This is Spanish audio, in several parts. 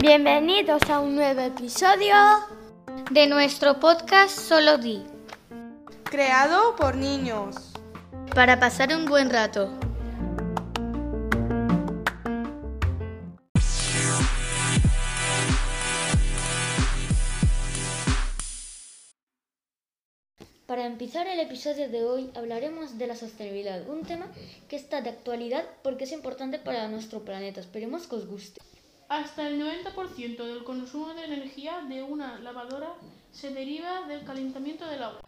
Bienvenidos a un nuevo episodio de nuestro podcast Solo Di, creado por niños para pasar un buen rato. Para empezar el episodio de hoy hablaremos de la sostenibilidad, un tema que está de actualidad porque es importante para nuestro planeta. Esperemos que os guste. Hasta el 90% del consumo de energía de una lavadora se deriva del calentamiento del agua.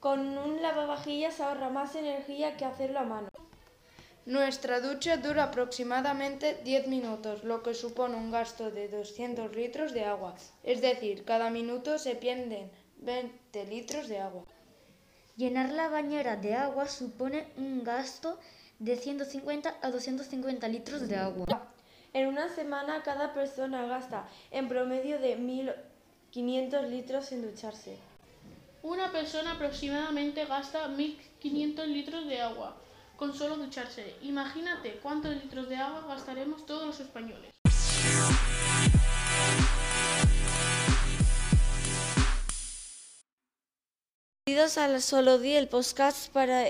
Con un lavavajillas ahorra más energía que hacerlo a mano. Nuestra ducha dura aproximadamente 10 minutos, lo que supone un gasto de 200 litros de agua. Es decir, cada minuto se pierden 20 litros de agua. Llenar la bañera de agua supone un gasto de 150 a 250 litros de agua. En una semana cada persona gasta en promedio de 1.500 litros en ducharse. Una persona aproximadamente gasta 1.500 litros de agua con solo ducharse. Imagínate cuántos litros de agua gastaremos todos los españoles. Bienvenidos a Solo Di, el podcast para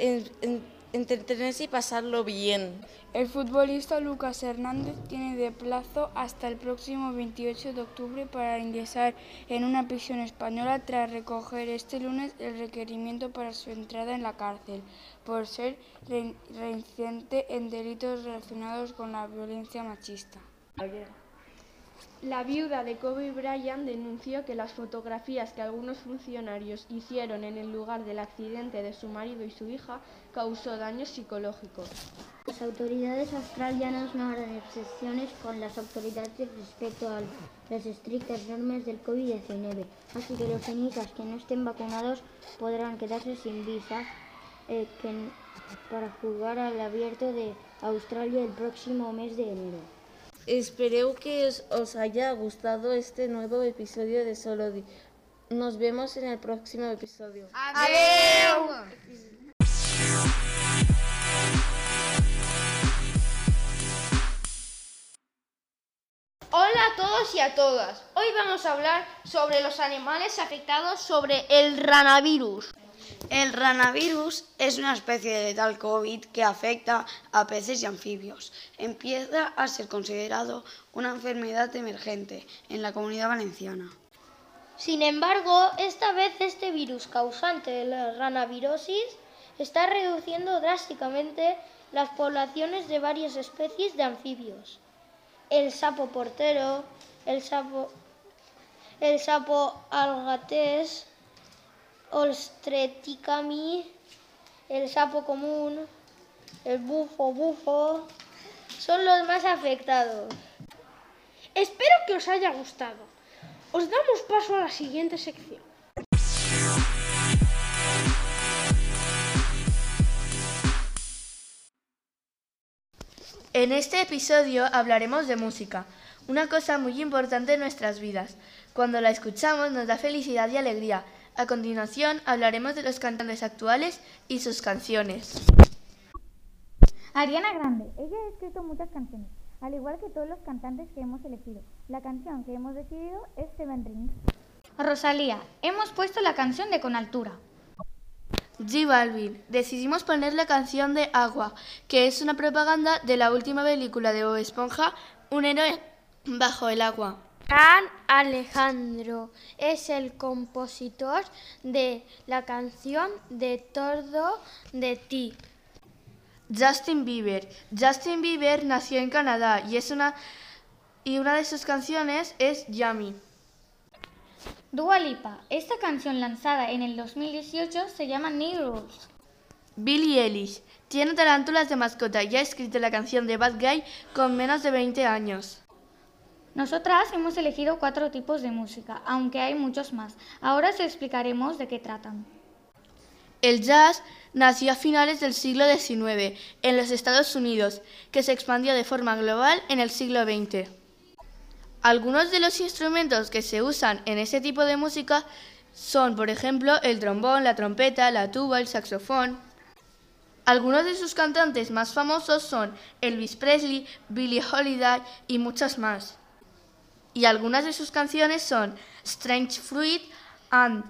entretenerse y pasarlo bien. El futbolista Lucas Hernández tiene de plazo hasta el próximo 28 de octubre para ingresar en una prisión española tras recoger este lunes el requerimiento para su entrada en la cárcel por ser reincidente en delitos relacionados con la violencia machista. La viuda de Kobe Bryant denunció que las fotografías que algunos funcionarios hicieron en el lugar del accidente de su marido y su hija causó daños psicológicos. Las autoridades australianas no harán excepciones con las autoridades respecto a las estrictas normas del COVID-19, así que los cenizas que no estén vacunados podrán quedarse sin visa para jugar al abierto de Australia el próximo mes de enero. Espero que os haya gustado este nuevo episodio de Solo Di. Nos vemos en el próximo episodio. ¡Adiós! Hola a todos y a todas. Hoy vamos a hablar sobre los animales afectados sobre el ranavirus. El ranavirus es una especie de tal COVID que afecta a peces y anfibios. Empieza a ser considerado una enfermedad emergente en la Comunidad Valenciana. Sin embargo, esta vez este virus causante de la ranavirosis está reduciendo drásticamente las poblaciones de varias especies de anfibios. El sapo portero, el sapo algatés, Ostreticami, el sapo común, el bufo, son los más afectados. Espero que os haya gustado. Os damos paso a la siguiente sección. En este episodio hablaremos de música, una cosa muy importante en nuestras vidas. Cuando la escuchamos nos da felicidad y alegría. A continuación hablaremos de los cantantes actuales y sus canciones. Ariana Grande. Ella ha escrito muchas canciones, al igual que todos los cantantes que hemos elegido. La canción que hemos decidido es Seven Rings. Rosalía. Hemos puesto la canción de Con Altura. J Balvin. Decidimos poner la canción de Agua, que es una propaganda de la última película de Bob Esponja, Un héroe bajo el agua. Gran Alejandro es el compositor de la canción de Todo de Ti. Justin Bieber. Justin Bieber nació en Canadá y una de sus canciones es Yummy. Dua Lipa. Esta canción lanzada en el 2018 se llama New Rules. Billie Eilish. Tiene tarántulas de mascota y ha escrito la canción de Bad Guy con menos de 20 años. Nosotras hemos elegido 4 tipos de música, aunque hay muchos más. Ahora os explicaremos de qué tratan. El jazz nació a finales del siglo XIX en los Estados Unidos, que se expandió de forma global en el siglo XX. Algunos de los instrumentos que se usan en este tipo de música son, por ejemplo, el trombón, la trompeta, la tuba, el saxofón. Algunos de sus cantantes más famosos son Elvis Presley, Billy Holiday y muchas más. Y algunas de sus canciones son Strange Fruit and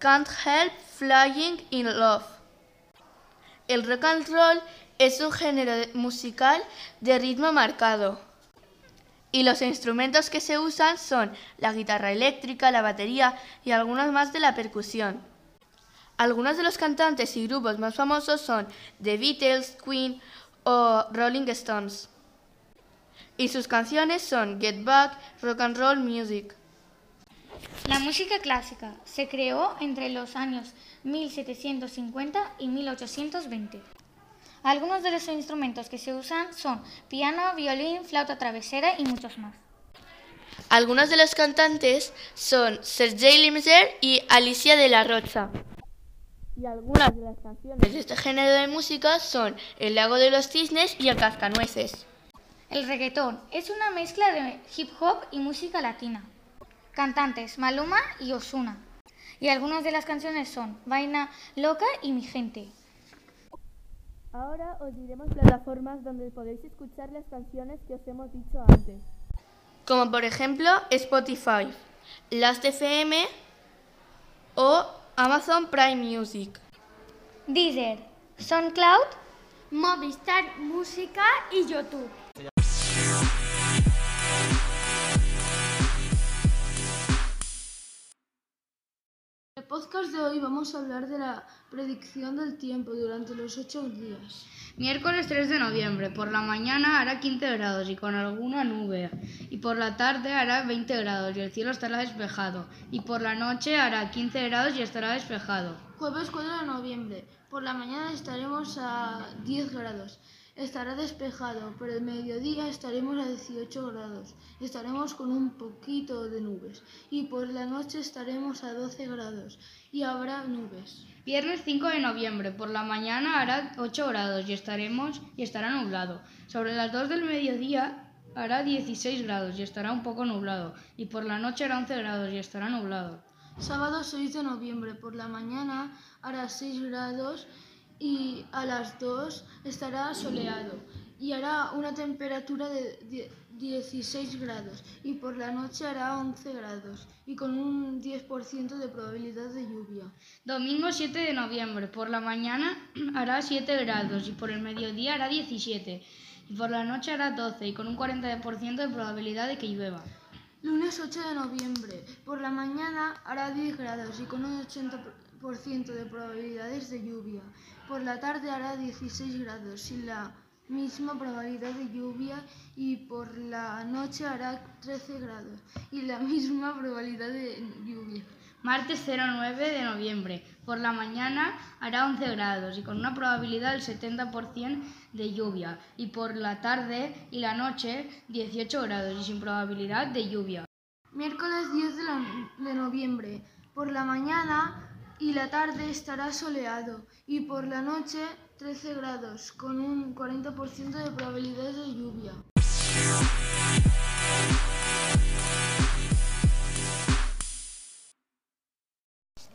Can't Help Flying in Love. El rock and roll es un género musical de ritmo marcado. Y los instrumentos que se usan son la guitarra eléctrica, la batería y algunos más de la percusión. Algunos de los cantantes y grupos más famosos son The Beatles, Queen o Rolling Stones. Y sus canciones son Get Back, Rock and Roll Music. La música clásica se creó entre los años 1750 y 1820. Algunos de los instrumentos que se usan son piano, violín, flauta travesera y muchos más. Algunos de los cantantes son Sergei Limzer y Alicia de la Rocha. Y algunas de las canciones de este género de música son El lago de los cisnes y El cascanueces. El reggaetón es una mezcla de hip hop y música latina. Cantantes Maluma y Osuna. Y algunas de las canciones son Vaina Loca y Mi Gente. Ahora os diremos plataformas donde podéis escuchar las canciones que os hemos dicho antes. Como por ejemplo Spotify, Last FM o Amazon Prime Music. Deezer, Soundcloud, Movistar Música y Youtube. En el podcast de hoy vamos a hablar de la predicción del tiempo durante los 8 días. Miércoles 3 de noviembre, por la mañana hará 15 grados y con alguna nube. Y por la tarde hará 20 grados y el cielo estará despejado. Y por la noche hará 15 grados y estará despejado. Jueves 4 de noviembre, por la mañana estaremos a 10 grados. Estará despejado, pero el mediodía estaremos a 18 grados. Estaremos con un poquito de nubes. Y por la noche estaremos a 12 grados y habrá nubes. Viernes 5 de noviembre, por la mañana hará 8 grados y estará nublado. Sobre las 2 del mediodía hará 16 grados y estará un poco nublado. Y por la noche hará 11 grados y estará nublado. Sábado 6 de noviembre, por la mañana hará 6 grados y a las 2 estará soleado. Y hará una temperatura de 16 grados y por la noche hará 11 grados y con un 10% de probabilidad de lluvia. Domingo 7 de noviembre, por la mañana hará 7 grados y por el mediodía hará 17 y por la noche hará 12 y con un 40% de probabilidad de que llueva. Lunes 8 de noviembre, por la mañana hará 10 grados y con un 80% de probabilidades de lluvia. Por la tarde hará 16 grados y la misma probabilidad de lluvia y por la noche hará 13 grados y la misma probabilidad de lluvia. Martes 09 de noviembre, por la mañana hará 11 grados y con una probabilidad del 70% de lluvia y por la tarde y la noche 18 grados y sin probabilidad de lluvia. Miércoles 10 de noviembre, por la mañana y la tarde estará soleado y por la noche 13 grados, con un 40% de probabilidades de lluvia.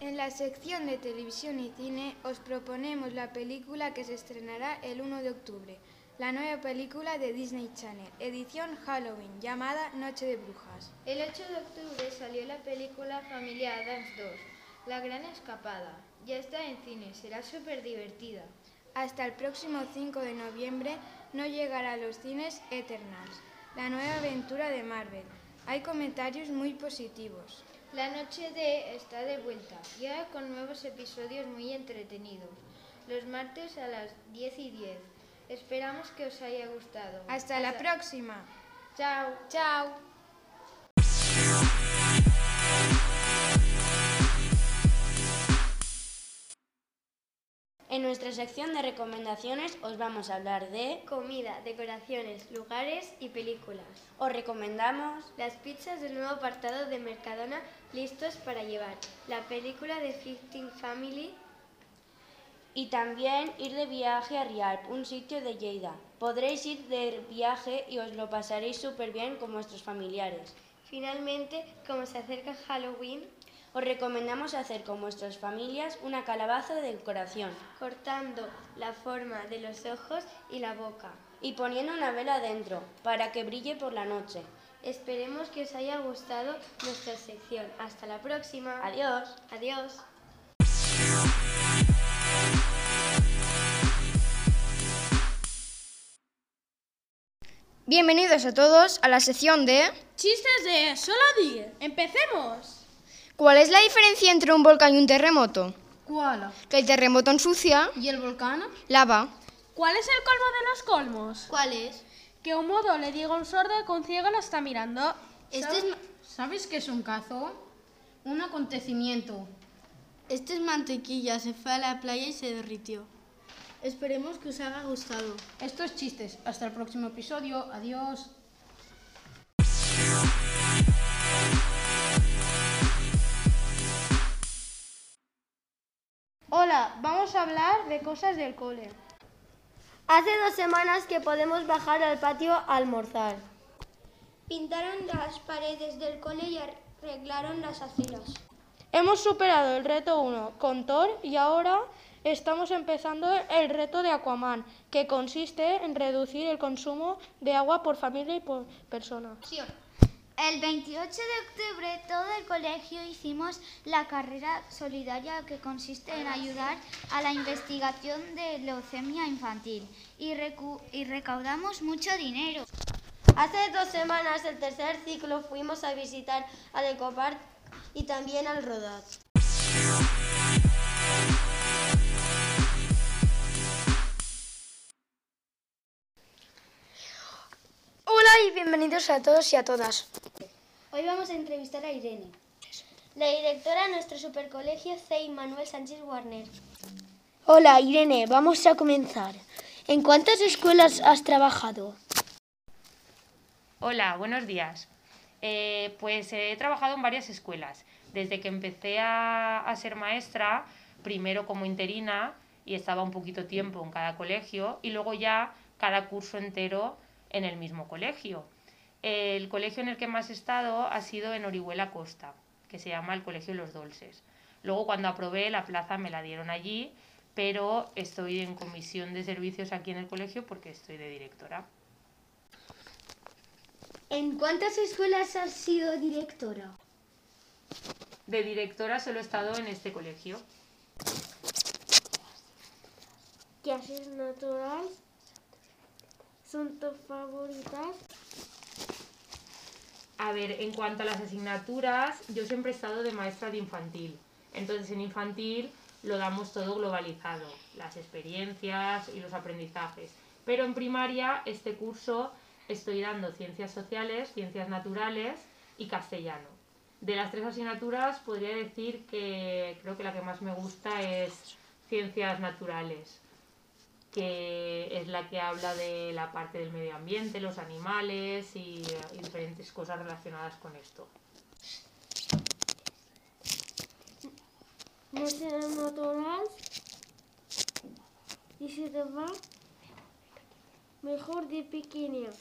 En la sección de televisión y cine os proponemos la película que se estrenará el 1 de octubre, la nueva película de Disney Channel, edición Halloween, llamada Noche de Brujas. El 8 de octubre salió la película Familia Addams 2, La Gran Escapada. Ya está en cine, será súper divertida. Hasta el próximo 5 de noviembre no llegará a los cines Eternals, la nueva aventura de Marvel. Hay comentarios muy positivos. La noche de está de vuelta, ya con nuevos episodios muy entretenidos, los martes a las 10:10. Esperamos que os haya gustado. Hasta la próxima. Chao. Chao. En nuestra sección de recomendaciones os vamos a hablar de comida, decoraciones, lugares y películas. Os recomendamos las pizzas del nuevo apartado de Mercadona, listos para llevar, la película de 15 Family y también ir de viaje a Rialp, un sitio de Lleida. Podréis ir de viaje y os lo pasaréis súper bien con vuestros familiares. Finalmente, como se acerca Halloween, os recomendamos hacer con vuestras familias una calabaza de decoración, cortando la forma de los ojos y la boca y poniendo una vela dentro para que brille por la noche. Esperemos que os haya gustado nuestra sección. Hasta la próxima. Adiós. Adiós. Bienvenidos a todos a la sección de... Chistes de Solo 10. ¡Empecemos! ¿Cuál es la diferencia entre un volcán y un terremoto? ¿Cuál? Que el terremoto ensucia... ¿Y el volcán? Lava. ¿Cuál es el colmo de los colmos? ¿Cuál es? Que un modo le diga a un sordo que un ciego lo está mirando. ¿Sabes qué es un cazo? Un acontecimiento. Este es mantequilla, se fue a la playa y se derritió. Esperemos que os haya gustado estos chistes. Hasta el próximo episodio. Adiós. Hola, vamos a hablar de cosas del cole. Hace 2 semanas que podemos bajar al patio a almorzar. Pintaron las paredes del cole y arreglaron las aceras. Hemos superado el reto 1 con Thor y ahora... estamos empezando el reto de Aquaman, que consiste en reducir el consumo de agua por familia y por persona. El 28 de octubre todo el colegio hicimos la carrera solidaria, que consiste en ayudar a la investigación de leucemia infantil y recaudamos mucho dinero. Hace 2 semanas, el tercer ciclo, fuimos a visitar al Ecopark y también al Rodat. Bienvenidos a todos y a todas. Hoy vamos a entrevistar a Irene, la directora de nuestro supercolegio C. Manuel Sánchez Warner. Hola Irene, vamos a comenzar. ¿En cuántas escuelas has trabajado? Hola, buenos días. Pues he trabajado en varias escuelas. Desde que empecé a ser maestra, primero como interina y estaba un poquito tiempo en cada colegio y luego ya cada curso entero en el mismo colegio. El colegio en el que más he estado ha sido en Orihuela Costa, que se llama el Colegio Los Dolces. Luego, cuando aprobé, la plaza me la dieron allí, pero estoy en comisión de servicios aquí en el colegio porque estoy de directora. ¿En cuántas escuelas has sido directora? De directora solo he estado en este colegio. ¿Qué haces natural? ¿Son tus favoritas? A ver, en cuanto a las asignaturas, yo siempre he estado de maestra de infantil. Entonces, en infantil lo damos todo globalizado, las experiencias y los aprendizajes. Pero en primaria, este curso, estoy dando ciencias sociales, ciencias naturales y castellano. De las 3 asignaturas, podría decir que creo que la que más me gusta es ciencias naturales, que es la que habla de la parte del medio ambiente, los animales y diferentes cosas relacionadas con esto. No serán naturales y se te va mejor de pequeña.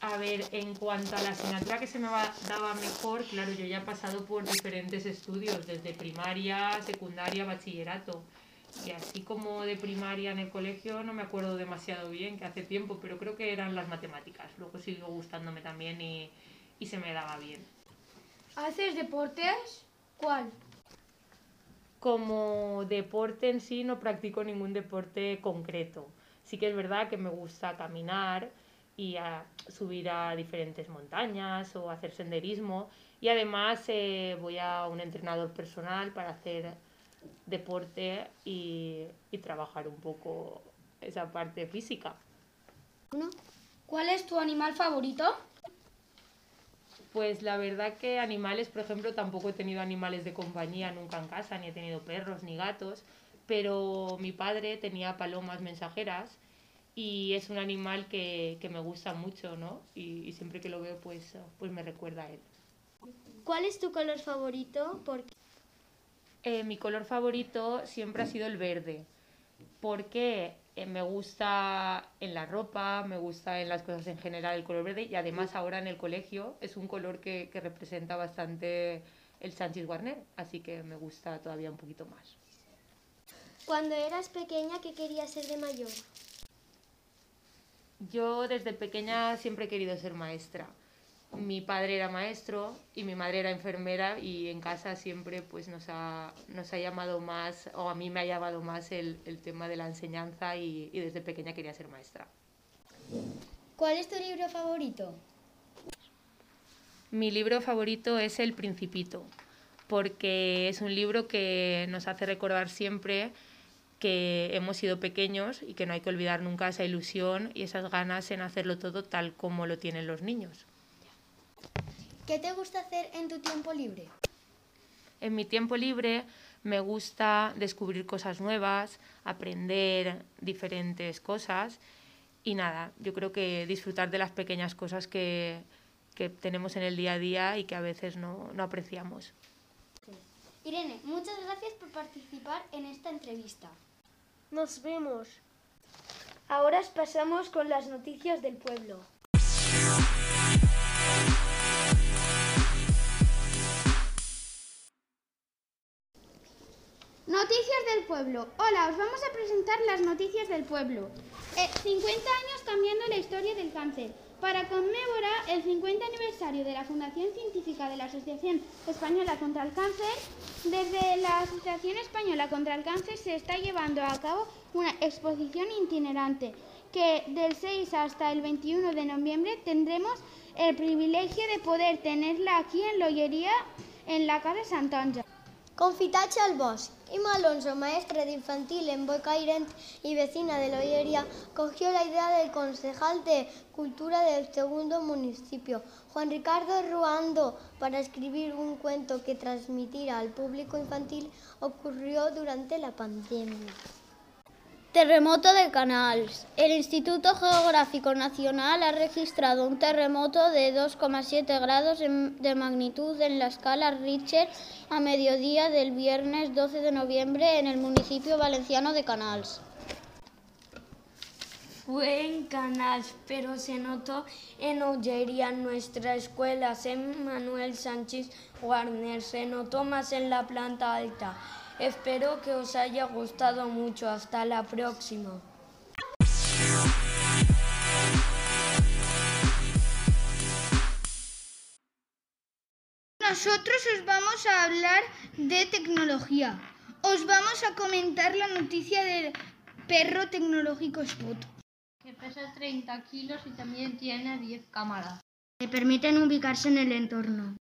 A ver, en cuanto a la asignatura que se me daba mejor, claro, yo ya he pasado por diferentes estudios, desde primaria, secundaria, bachillerato. Y así como de primaria en el colegio no me acuerdo demasiado bien, que hace tiempo, pero creo que eran las matemáticas. Luego siguió gustándome también y se me daba bien. ¿Haces deportes? ¿Cuál? Como deporte en sí no practico ningún deporte concreto. Sí que es verdad que me gusta caminar y subir a diferentes montañas o hacer senderismo. Y además voy a un entrenador personal para hacer deporte y trabajar un poco esa parte física. ¿Cuál es tu animal favorito? Pues la verdad que animales, por ejemplo, tampoco he tenido animales de compañía nunca en casa, ni he tenido perros ni gatos, pero mi padre tenía palomas mensajeras y es un animal que me gusta mucho, ¿no? Y siempre que lo veo pues me recuerda a él. ¿Cuál es tu color favorito? ¿Por qué? Mi color favorito siempre ha sido el verde, porque me gusta en la ropa, me gusta en las cosas en general el color verde, y además ahora en el colegio es un color que representa bastante el Sánchez Warner, así que me gusta todavía un poquito más. Cuando eras pequeña, ¿qué querías ser de mayor? Yo desde pequeña siempre he querido ser maestra. Mi padre era maestro y mi madre era enfermera, y en casa siempre pues nos ha llamado más, o a mí me ha llamado más el tema de la enseñanza, y desde pequeña quería ser maestra. ¿Cuál es tu libro favorito? Mi libro favorito es El Principito, porque es un libro que nos hace recordar siempre que hemos sido pequeños y que no hay que olvidar nunca esa ilusión y esas ganas en hacerlo todo tal como lo tienen los niños. ¿Qué te gusta hacer en tu tiempo libre? En mi tiempo libre me gusta descubrir cosas nuevas, aprender diferentes cosas y nada, yo creo que disfrutar de las pequeñas cosas que tenemos en el día a día y que a veces no apreciamos. Irene, muchas gracias por participar en esta entrevista. Nos vemos. Ahora pasamos con las noticias del pueblo. Noticias del pueblo. Hola, os vamos a presentar las noticias del pueblo. 50 años cambiando la historia del cáncer. Para conmemorar el 50 aniversario de la Fundación Científica de la Asociación Española contra el Cáncer, desde la Asociación Española contra el Cáncer se está llevando a cabo una exposición itinerante que del 6 hasta el 21 de noviembre tendremos el privilegio de poder tenerla aquí en Ollería, en la Casa Sant'Àngel. Confitatge al bosque. Ima Alonso, maestra de infantil en Bocairent y vecina de Ollería, cogió la idea del concejal de Cultura del segundo municipio, Juan Ricardo Ruando, para escribir un cuento que transmitirá al público infantil. Ocurrió durante la pandemia. Terremoto de Canals. El Instituto Geográfico Nacional ha registrado un terremoto de 2,7 grados de magnitud en la escala Richter a mediodía del viernes 12 de noviembre en el municipio valenciano de Canals. Fue en Canals, pero se notó en Ollería, nuestra escuela, en Manuel Sánchez Warner. Se notó más en la planta alta. Espero que os haya gustado mucho. Hasta la próxima. Nosotros os vamos a hablar de tecnología. Os vamos a comentar la noticia del perro tecnológico Spot, que pesa 30 kilos y también tiene 10 cámaras. Le permiten ubicarse en el entorno.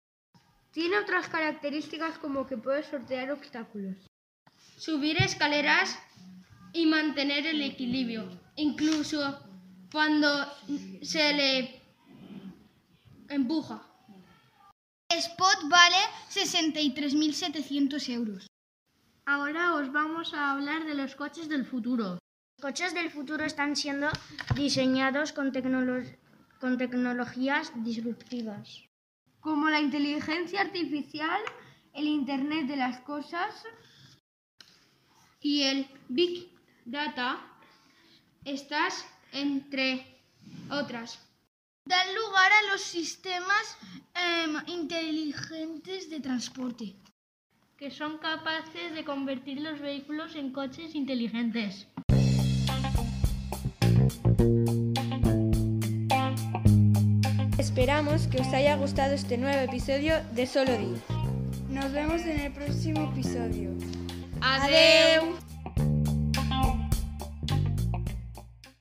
Tiene otras características como que puede sortear obstáculos, subir escaleras y mantener el equilibrio, incluso cuando se le empuja. Spot vale 63.700 euros. Ahora os vamos a hablar de los coches del futuro. Los coches del futuro están siendo diseñados con tecnologías disruptivas, como la inteligencia artificial, el Internet de las cosas y el Big Data, estas entre otras. Dan lugar a los sistemas inteligentes de transporte, que son capaces de convertir los vehículos en coches inteligentes. Esperamos que os haya gustado este nuevo episodio de Solo Di. Nos vemos en el próximo episodio. ¡Adeu!